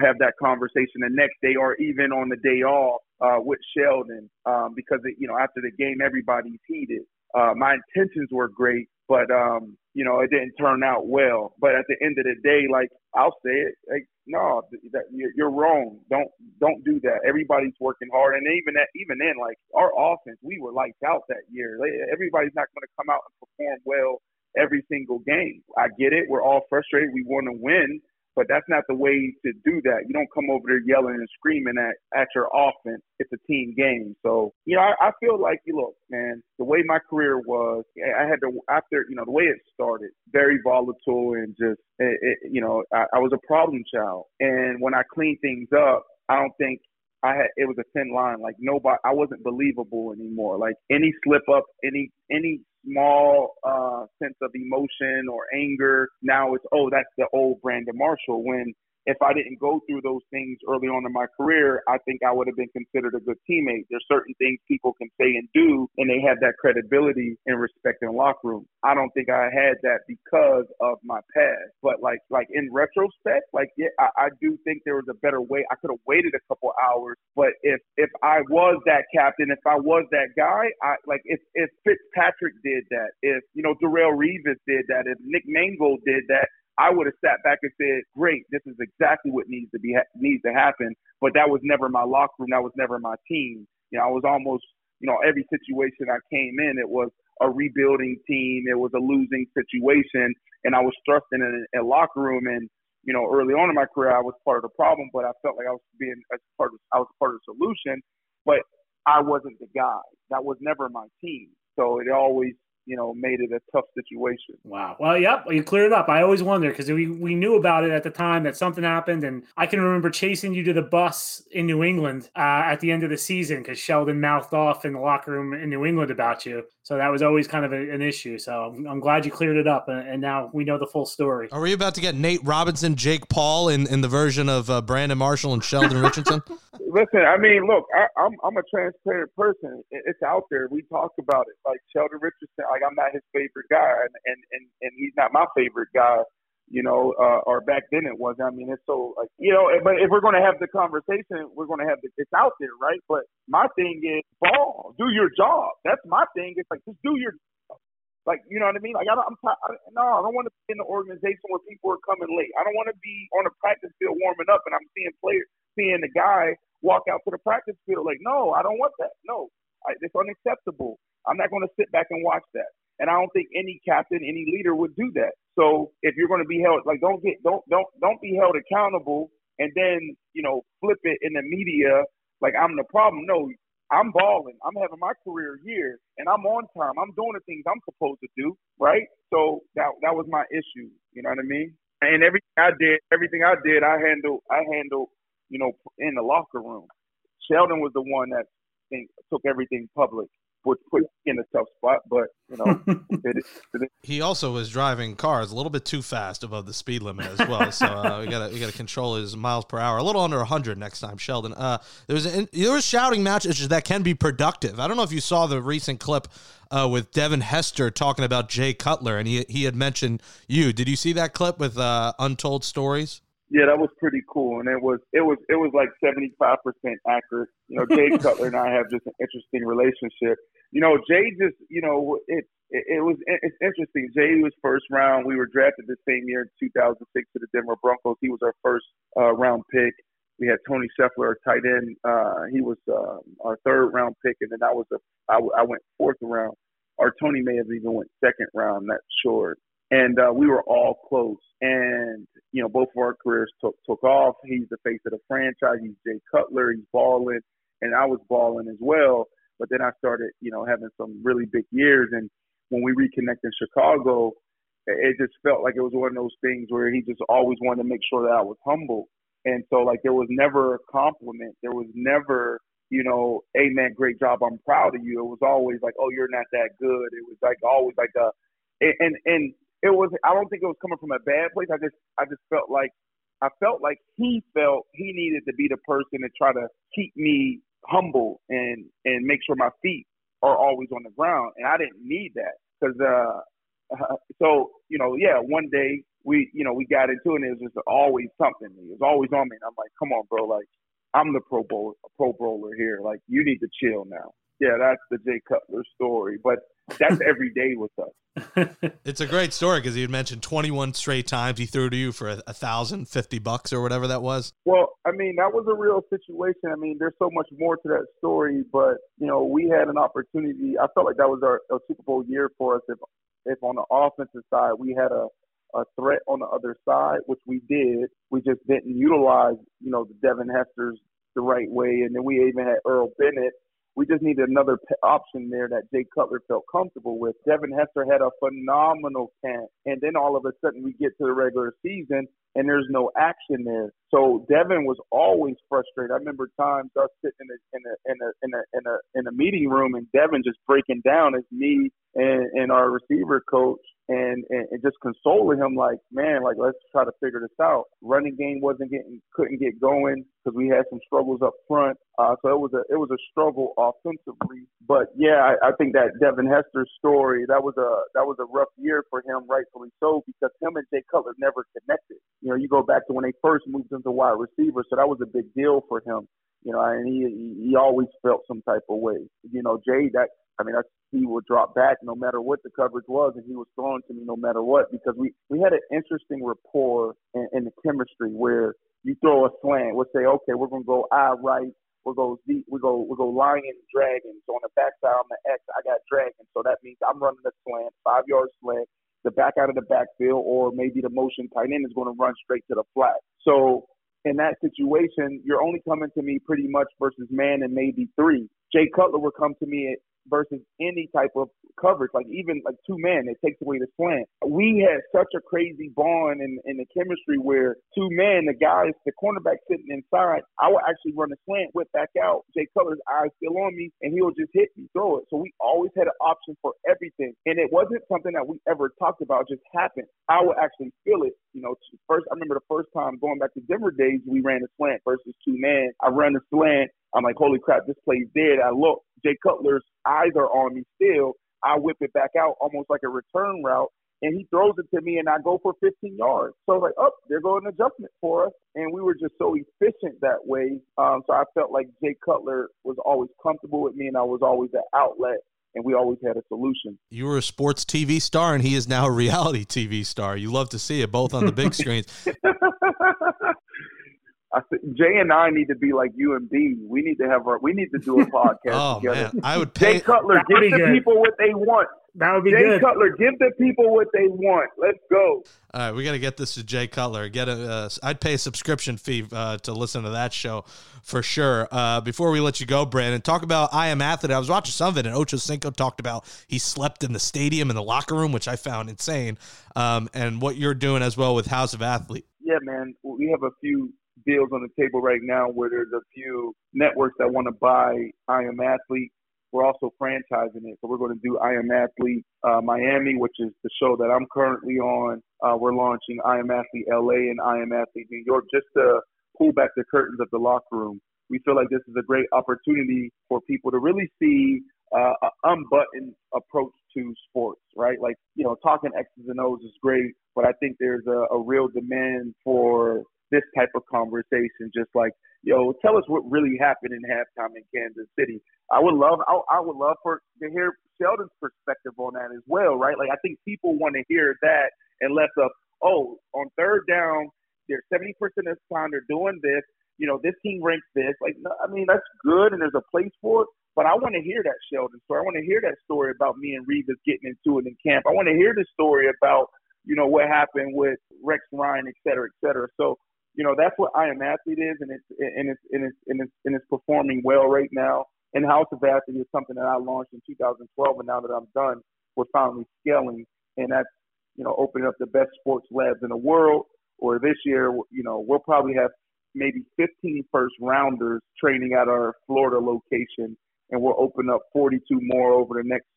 have that conversation the next day or even on the day off with Sheldon, because, after the game, everybody's heated. My intentions were great, but, it didn't turn out well. But at the end of the day, like, I'll say it, like, no, you're wrong. Don't do that. Everybody's working hard. And even then, like, our offense, we were lights out that year. Like, everybody's not going to come out and perform well every single game. I get it. We're all frustrated. We want to win, but that's not the way to do that. You don't come over there yelling and screaming at your offense. It's a team game. So, I feel like, look, man, the way my career was, I had to, after, the way it started, very volatile and just, I was a problem child. And when I cleaned things up, I don't think it was a thin line. Like, I wasn't believable anymore. Like, any slip up, any small sense of emotion or anger, now it's, oh, that's the old Brandon Marshall. When if I didn't go through those things early on in my career, I think I would have been considered a good teammate. There's certain things people can say and do, and they have that credibility and respect in the locker room. I don't think I had that because of my past. But like in retrospect, like, yeah, I do think there was a better way. I could have waited a couple hours, but if I was that captain, if I was that guy, if Fitzpatrick did that, if, Darrelle Revis did that, if Nick Mangold did that, I would have sat back and said, great, this is exactly what needs to happen. But that was never my locker room. That was never my team. I was almost, every situation I came in, it was a rebuilding team. It was a losing situation. And I was thrust in a locker room. And, early on in my career, I was part of the problem, but I felt like I was part of the solution, but I wasn't the guy. That was never my team. So it always, made it a tough situation. Wow. Well, yep, you cleared it up. I always wonder, because we knew about it at the time that something happened, and I can remember chasing you to the bus in New England at the end of the season because Sheldon mouthed off in the locker room in New England about you. So that was always kind of an issue. So I'm glad you cleared it up, and now we know the full story. Are we about to get Nate Robinson, Jake Paul in the version of Brandon Marshall and Sheldon Richardson? Listen, I mean, look, I'm a transparent person. It's out there. We talked about it. Like, Sheldon Richardson, I'm not his favorite guy, and he's not my favorite guy, or back then it was. I mean, it's so, like, but if we're going to have the conversation, we're going to have it's out there, right? But my thing is, ball, do your job. That's my thing. It's like, just do your job. Like, you know what I mean? Like, I don't want to be in an organization where people are coming late. I don't want to be on a practice field warming up and I'm seeing the guy walk out to the practice field. Like, no, I don't want that. No, it's unacceptable. I'm not going to sit back and watch that. And I don't think any captain, any leader would do that. So if you're going to be held, like, don't be held accountable and then, flip it in the media. Like, I'm the problem. No, I'm balling. I'm having my career year and I'm on time. I'm doing the things I'm supposed to do. Right. So that was my issue. You know what I mean? And everything I did, I handled, in the locker room. Sheldon was the one that took everything public, which put in a tough spot, but, He also was driving cars a little bit too fast above the speed limit as well, so we gotta control his miles per hour, a little under 100 next time, Sheldon. There was shouting matches that can be productive. I don't know if you saw the recent clip with Devin Hester talking about Jay Cutler, and he had mentioned you. Did you see that clip with Untold Stories? Yeah, that was pretty cool, and it was like 75% accurate. Jay Cutler and I have just an interesting relationship. Jay just, it's interesting. Jay was first round. We were drafted the same year in 2006 to the Denver Broncos. He was our first round pick. We had Tony Scheffler, our tight end. He was our third round pick, and then I went fourth round. Or Tony may have even went second round. I'm not sure. And we were all close. And, both of our careers took off. He's the face of the franchise. He's Jay Cutler. He's balling. And I was balling as well. But then I started, you know, having some really big years. And when we reconnected in Chicago, it just felt like it was one of those things where he just always wanted to make sure that I was humble. And so, like, there was never a compliment. There was never, you know, hey, man, great job. I'm proud of you. It was always like, oh, you're not that good. It was like always like a – and it was – I don't think it was coming from a bad place. I just felt like – I felt like he felt he needed to be the person to try to keep me humble and make sure my feet are always on the ground. And I didn't need that because so, you know, yeah, one day we got into it and it was just always something. It was always on me. And I'm like, come on, bro. Like, I'm the pro bowler here. Like, you need to chill now. Yeah, that's the Jay Cutler story. But that's every day with us. It's a great story because you had mentioned 21 straight times he threw to you for $1,050 or whatever that was. Well, I mean, that was a real situation. I mean, there's so much more to that story. But, you know, we had an opportunity. I felt like that was a Super Bowl year for us. If on the offensive side we had a threat on the other side, which we did, we just didn't utilize, you know, the Devin Hesters the right way. And then we even had Earl Bennett. We just needed another option there that Jay Cutler felt comfortable with. Devin Hester had a phenomenal camp. And then all of a sudden we get to the regular season and there's no action there. So Devin was always frustrated. I remember times us sitting in a meeting room and Devin just breaking down his knee and our receiver coach and just consoling him like, man, like, let's try to figure this out. Running game couldn't get going because we had some struggles up front. So it was a struggle offensively. But yeah, I think that Devin Hester story, that was a rough year for him, rightfully so, because him and Jay Cutler never connected. You know, you go back to when they first moved into wide receiver, so that was a big deal for him. You know, and he always felt some type of way. You know, Jay, he would drop back no matter what the coverage was, and he was throwing to me no matter what, because we had an interesting rapport in the chemistry where you throw a slant, we'll say, okay, we're gonna go eye right, we'll go deep, we go lion dragon. So on the backside on the X, I got dragon, so that means I'm running a slant, 5-yard slant, the back out of the backfield, or maybe the motion tight end is going to run straight to the flat. So in that situation, you're only coming to me pretty much versus man and maybe three. Jay Cutler would come to me versus any type of coverage, like even like two-man, it takes away the slant. We had such a crazy bond in the chemistry where two-man, the guys, the cornerback sitting inside, I would actually run a slant, whip back out, Jay Cutler's eyes still on me, and he would just hit me, throw it. So we always had an option for everything. And it wasn't something that we ever talked about, it just happened. I would actually feel it. You know, I remember the first time going back to Denver days, we ran a slant versus two-man. I ran a slant. I'm like, holy crap, this play's dead. I look, Jay Cutler's eyes are on me still. I whip it back out almost like a return route, and he throws it to me, and I go for 15 yards. So I was like, oh, there goes an adjustment for us. And we were just so efficient that way. So I felt like Jay Cutler was always comfortable with me, and I was always the outlet, and we always had a solution. You were a sports TV star, and he is now a reality TV star. You love to see it, both on the big screens. Jay and I need to be like you and B. We need to do a podcast together. Man. I would pay. Jay Cutler, give the people what they want. That would be Jay good. Jay Cutler, give the people what they want. Let's go. All right, we got to get this to Jay Cutler. I'd pay a subscription fee to listen to that show for sure. Before we let you go, Brandon, talk about I Am Athlete. I was watching some of it, and Ocho Cinco talked about he slept in the stadium in the locker room, which I found insane, and what you're doing as well with House of Athlete. Yeah, man, we have a few deals on the table right now where there's a few networks that want to buy I Am Athlete. We're also franchising it. So we're going to do I Am Athlete Miami, which is the show that I'm currently on. We're launching I Am Athlete LA and I Am Athlete New York just to pull back the curtains of the locker room. We feel like this is a great opportunity for people to really see an unbuttoned approach to sports, right? Like, you know, talking X's and O's is great, but I think there's a real demand for this type of conversation, just like, yo, tell us what really happened in halftime in Kansas City. I would love to hear Sheldon's perspective on that as well, right? Like, I think people want to hear that and less of, oh, on third down, they're 70% of the time they're doing this. You know, this team ranks this. Like, I mean, that's good and there's a place for it, but I want to hear that Sheldon story. I want to hear that story about me and Revis getting into it in camp. I want to hear the story about, you know, what happened with Rex Ryan, et cetera, et cetera. So, you know, that's what I Am Athlete is, and it's performing well right now. House of Athlete is something that I launched in 2012, and now that I'm done, we're finally scaling, and that's, you know, opening up the best sports labs in the world. Or this year, you know, we'll probably have maybe 15 first-rounders training at our Florida location, and we'll open up 42 more over the next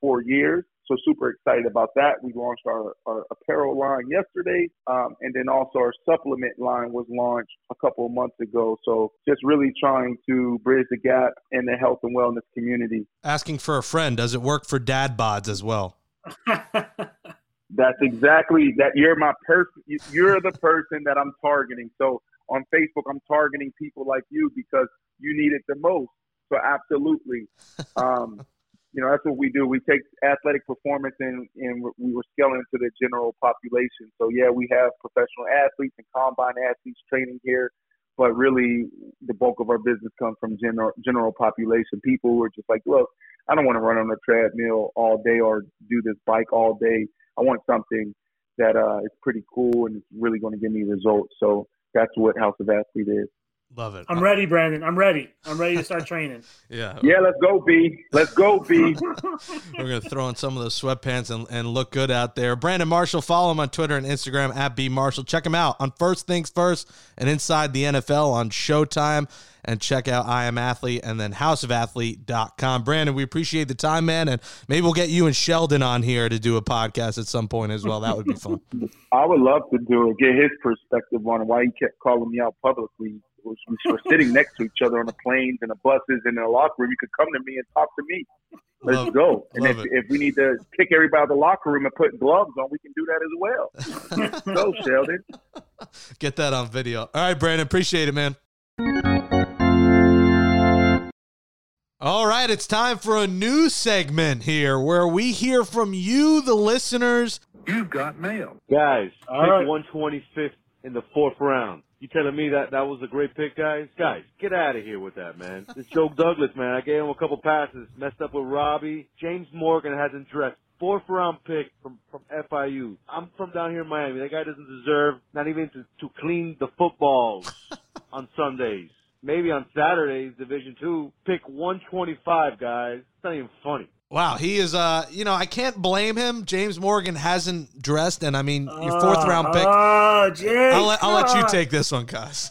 4 years. So super excited about that. We launched our apparel line yesterday, and then also our supplement line was launched a couple of months ago. So just really trying to bridge the gap in the health and wellness community. Asking for a friend, does it work for dad bods as well? That's exactly that. You're my person. You're the person that I'm targeting. So on Facebook, I'm targeting people like you because you need it the most. So absolutely. You know, that's what we do. We take athletic performance and we were scaling to the general population. So, yeah, we have professional athletes and combine athletes training here. But really, the bulk of our business comes from general population. People who are just like, look, I don't want to run on a treadmill all day or do this bike all day. I want something that is pretty cool and it's really going to give me results. So that's what House of Athlete is. Love it. I'm ready, Brandon. I'm ready to start training. Yeah. Yeah, let's go, B. Let's go, B. We're going to throw in some of those sweatpants and look good out there. Brandon Marshall, follow him on Twitter and Instagram at B Marshall. Check him out on First Things First and Inside the NFL on Showtime. And check out I Am Athlete and then houseofathlete.com. Brandon, we appreciate the time, man. And maybe we'll get you and Sheldon on here to do a podcast at some point as well. That would be fun. I would love to do it. Get his perspective on why he kept calling me out publicly. We were sitting next to each other on the planes and the buses and in the locker room. You could come to me and talk to me. Let's go. And if we need to kick everybody out of the locker room and put gloves on, we can do that as well. Go, Sheldon. Get that on video. All right, Brandon. Appreciate it, man. All right, it's time for a new segment here where we hear from you, the listeners. You've got mail. Guys, all pick right. 125th in the fourth round. You telling me that was a great pick, guys? Guys, get out of here with that, man. This Joe Douglas, man, I gave him a couple passes, messed up with Robbie. James Morgan hasn't dressed. Fourth-round pick from FIU. I'm from down here in Miami. That guy doesn't deserve not even to clean the footballs on Sundays. Maybe on Saturdays, Division II, pick 125, guys. It's not even funny. Wow, he is, you know, I can't blame him. James Morgan hasn't dressed, and I mean, your fourth-round pick. Oh, Jay. I'll let you take this one, guys.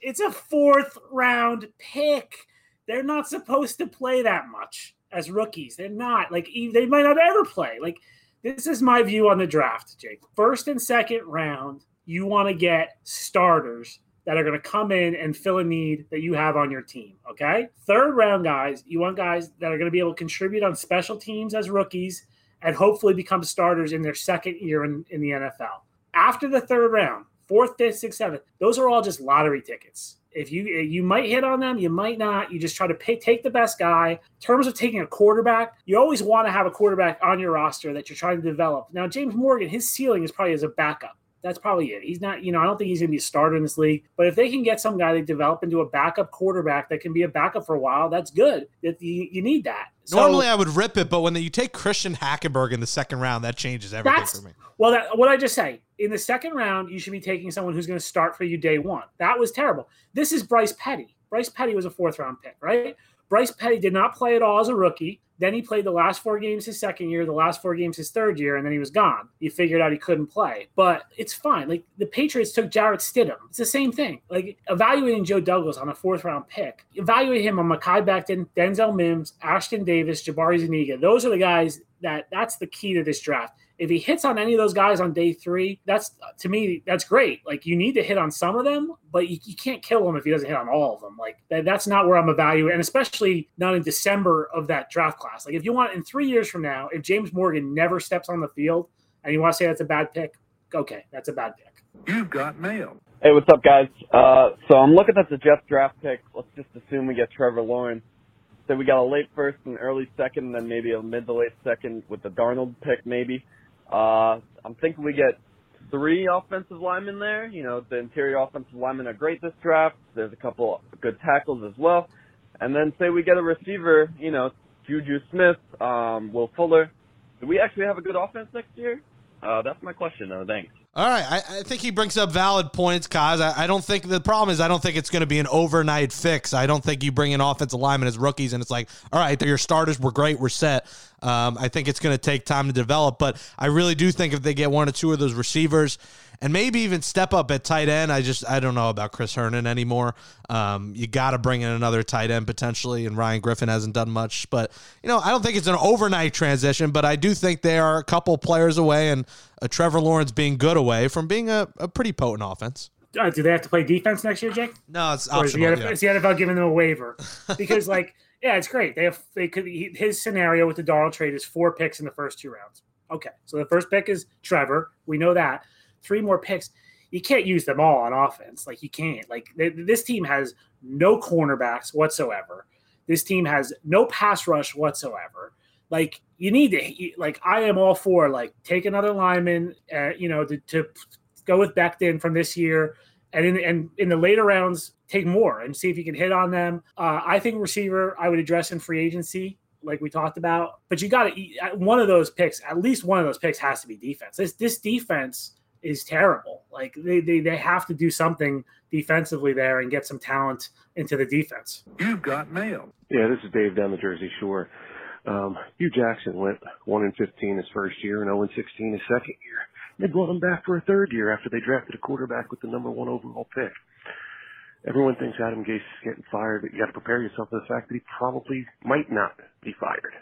It's a fourth-round pick. They're not supposed to play that much as rookies. They're not. Like, they might not ever play. Like, this is my view on the draft, Jay. First and second round, you want to get starters that are going to come in and fill a need that you have on your team, okay? Third round guys, you want guys that are going to be able to contribute on special teams as rookies and hopefully become starters in their second year in the NFL. After the third round, fourth, fifth, sixth, seventh, those are all just lottery tickets. If you might hit on them, you might not. You just try to take the best guy. In terms of taking a quarterback, you always want to have a quarterback on your roster that you're trying to develop. Now, James Morgan, his ceiling is probably as a backup. That's probably it. He's not, you know, I don't think he's going to be a starter in this league, but if they can get some guy they develop into a backup quarterback that can be a backup for a while, that's good. You need that. So, normally I would rip it, but when you take Christian Hackenberg in the second round, that changes everything for me. Well, what I just say, in the second round, you should be taking someone who's going to start for you day one. That was terrible. This is Bryce Petty. Bryce Petty was a fourth-round pick, right? Bryce Petty did not play at all as a rookie. Then he played the last 4 games his second year, the last 4 games his third year, and then he was gone. You figured out he couldn't play. But it's fine. Like, the Patriots took Jarrett Stidham. It's the same thing. Like, evaluating Joe Douglas on a fourth-round pick, evaluate him on Mekhi Becton, Denzel Mims, Ashton Davis, Jabari Zuniga. Those are the guys that's the key to this draft. If he hits on any of those guys on day 3, that's great. Like, you need to hit on some of them, but you can't kill him if he doesn't hit on all of them. Like, that's not where I'm evaluating, and especially not in December of that draft class. Like, if you want in 3 years from now, if James Morgan never steps on the field and you want to say that's a bad pick, okay, that's a bad pick. You've got mail. Hey, what's up, guys? So I'm looking at the Jets draft pick. Let's just assume we get Trevor Lawrence. So we got a late first and early second, and then maybe a mid to late second with the Darnold pick maybe. I'm thinking we get 3 offensive linemen there. You know, the interior offensive linemen are great this draft. There's a couple good tackles as well. And then say we get a receiver, you know, Juju Smith, Will Fuller. Do we actually have a good offense next year? That's my question, though. Thanks. All right. I think he brings up valid points, Kaz. I don't think the problem is I don't think it's going to be an overnight fix. I don't think you bring in offensive linemen as rookies and it's like, all right, they're your starters. We're great. We're set. I think it's going to take time to develop, but I really do think if they get one or two of those receivers and maybe even step up at tight end, I don't know about Chris Herndon anymore. You got to bring in another tight end potentially, and Ryan Griffin hasn't done much, but you know, I don't think it's an overnight transition, but I do think they are a couple players away and Trevor Lawrence being good away from being a pretty potent offense. Do they have to play defense next year, Jake? No, it's optional. Is the NFL giving them a waiver? Because like, yeah, it's great. His scenario with the Darnold trade is 4 picks in the first 2 rounds. Okay, so the first pick is Trevor. We know that. 3 more picks. You can't use them all on offense. Like, you can't. Like, this team has no cornerbacks whatsoever. This team has no pass rush whatsoever. Like, you need to. Like, I am all for like take another lineman. To go with Becton from this year, and in the later rounds, take more and see if you can hit on them. I think receiver I would address in free agency, like we talked about. But you got to – one of those picks, at least one of those picks has to be defense. This defense is terrible. Like, they have to do something defensively there and get some talent into the defense. You've got mail. Yeah, this is Dave down the Jersey Shore. Hugh Jackson went 1-15 his first year and 0-16 his second year. They brought him back for a third year after they drafted a quarterback with the #1 overall pick. Everyone thinks Adam Gase is getting fired, but you got to prepare yourself for the fact that he probably might not be fired.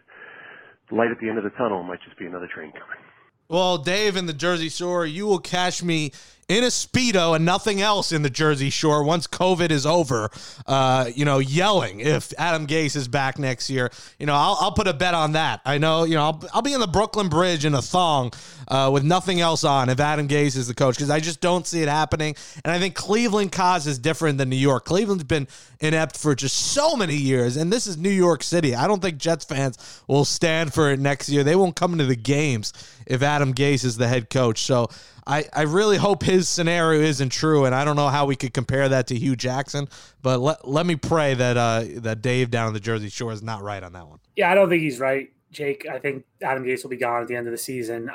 The light at the end of the tunnel might just be another train coming. Well, Dave in the Jersey Shore, you will catch me in a Speedo and nothing else in the Jersey Shore once COVID is over, yelling if Adam Gase is back next year. You know, I'll put a bet on that. I know, I'll be in the Brooklyn Bridge in a thong with nothing else on if Adam Gase is the coach, because I just don't see it happening. And I think Cleveland, cause is different than New York. Cleveland's been inept for just so many years, and this is New York City. I don't think Jets fans will stand for it next year. They won't come into the games if Adam Gase is the head coach. So I really hope his scenario isn't true, and I don't know how we could compare that to Hugh Jackson, but let me pray that that Dave down on the Jersey Shore is not right on that one. Yeah, I don't think he's right, Jake. I think Adam Gase will be gone at the end of the season.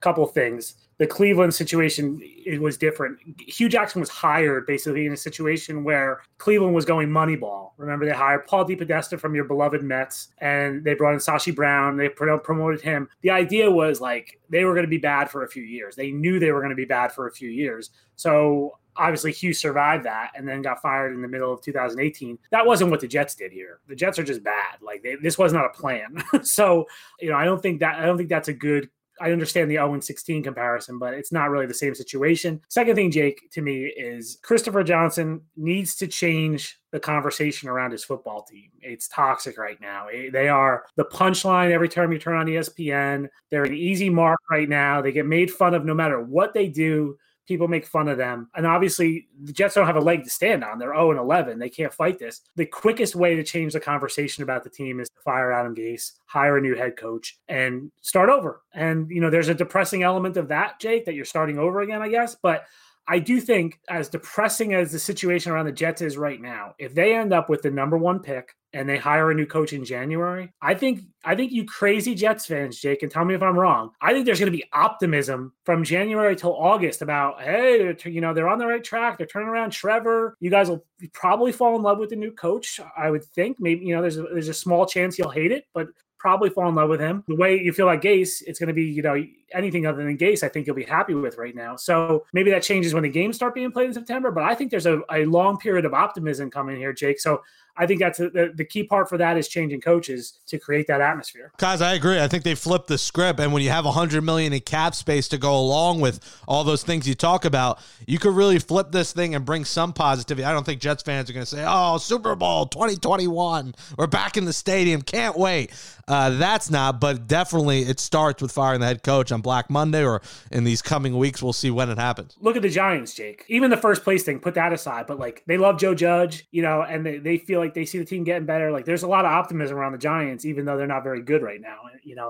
Couple of things. The Cleveland situation, it was different. Hugh Jackson was hired basically in a situation where Cleveland was going Moneyball. Remember, they hired Paul DePodesta from your beloved Mets, and they brought in Sashi Brown. They promoted him. The idea was like they were going to be bad for a few years. They knew they were going to be bad for a few years. So obviously Hugh survived that and then got fired in the middle of 2018. That wasn't what the Jets did here. The Jets are just bad. Like this was not a plan. So, I don't think that's a good. I understand the 0-16 comparison, but it's not really the same situation. Second thing, Jake, to me is Christopher Johnson needs to change the conversation around his football team. It's toxic right now. They are the punchline every time you turn on ESPN. They're an easy mark right now. They get made fun of no matter what they do. People make fun of them. And obviously, the Jets don't have a leg to stand on. They're 0-11. They can't fight this. The quickest way to change the conversation about the team is to fire Adam Gase, hire a new head coach, and start over. And, there's a depressing element of that, Jake, that you're starting over again, I guess. But I do think, as depressing as the situation around the Jets is right now, if they end up with the #1 pick and they hire a new coach in January, I think you crazy Jets fans, Jake, and tell me if I'm wrong, I think there's going to be optimism from January till August about, hey, they're on the right track. They're turning around Trevor. You guys will probably fall in love with the new coach, I would think. Maybe, there's a small chance you'll hate it, but probably fall in love with him. The way you feel like Gase, it's going to be, anything other than Gase, I think you'll be happy with right now. So maybe that changes when the games start being played in September, but I think there's a long period of optimism coming here, Jake. So I think that's the key part for that is changing coaches to create that atmosphere. Guys, I agree. I think they flipped the script. And when you have $100 million in cap space to go along with all those things you talk about, you could really flip this thing and bring some positivity. I don't think Jets fans are going to say, oh, Super Bowl 2021. We're back in the stadium. Can't wait. That's not, but definitely it starts with firing the head coach on Black Monday or in these coming weeks. We'll see when it happens. Look at the Giants, Jake. Even the first place thing, put that aside, but like they love Joe Judge, and they feel like they see the team getting better. Like there's a lot of optimism around the Giants, even though they're not very good right now,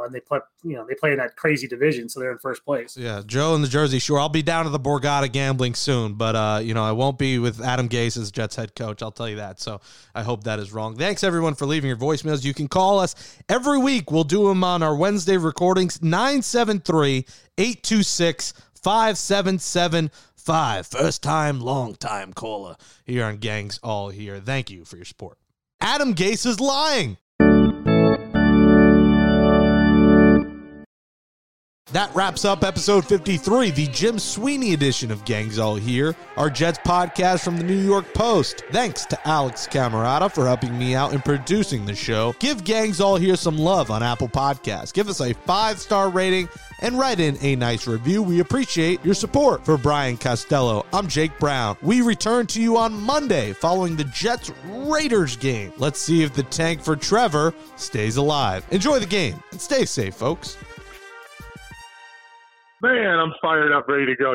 and they play in that crazy division. So they're in first place. Yeah. Joe in the Jersey Shore. I'll be down to the Borgata gambling soon, but I won't be with Adam Gase as Jets head coach. I'll tell you that. So I hope that is wrong. Thanks everyone for leaving your voicemails. You can call us every week. We'll do them on our Wednesday recordings, 973-826 5775. First time, long time caller here on Gangs All Here. Thank you for your support. Adam Gase is lying. That wraps up episode 53, the Jim Sweeney edition of Gangs All Here, our Jets podcast from the New York Post. Thanks to Alex Camerata for helping me out in producing the show. Give Gangs All Here some love on Apple Podcasts. Give us a 5-star rating and write in a nice review. We appreciate your support. For Brian Costello, I'm Jake Brown. We return to you on Monday following the Jets-Raiders game. Let's see if the tank for Trevor stays alive. Enjoy the game and stay safe, folks. Man, I'm fired up, ready to go.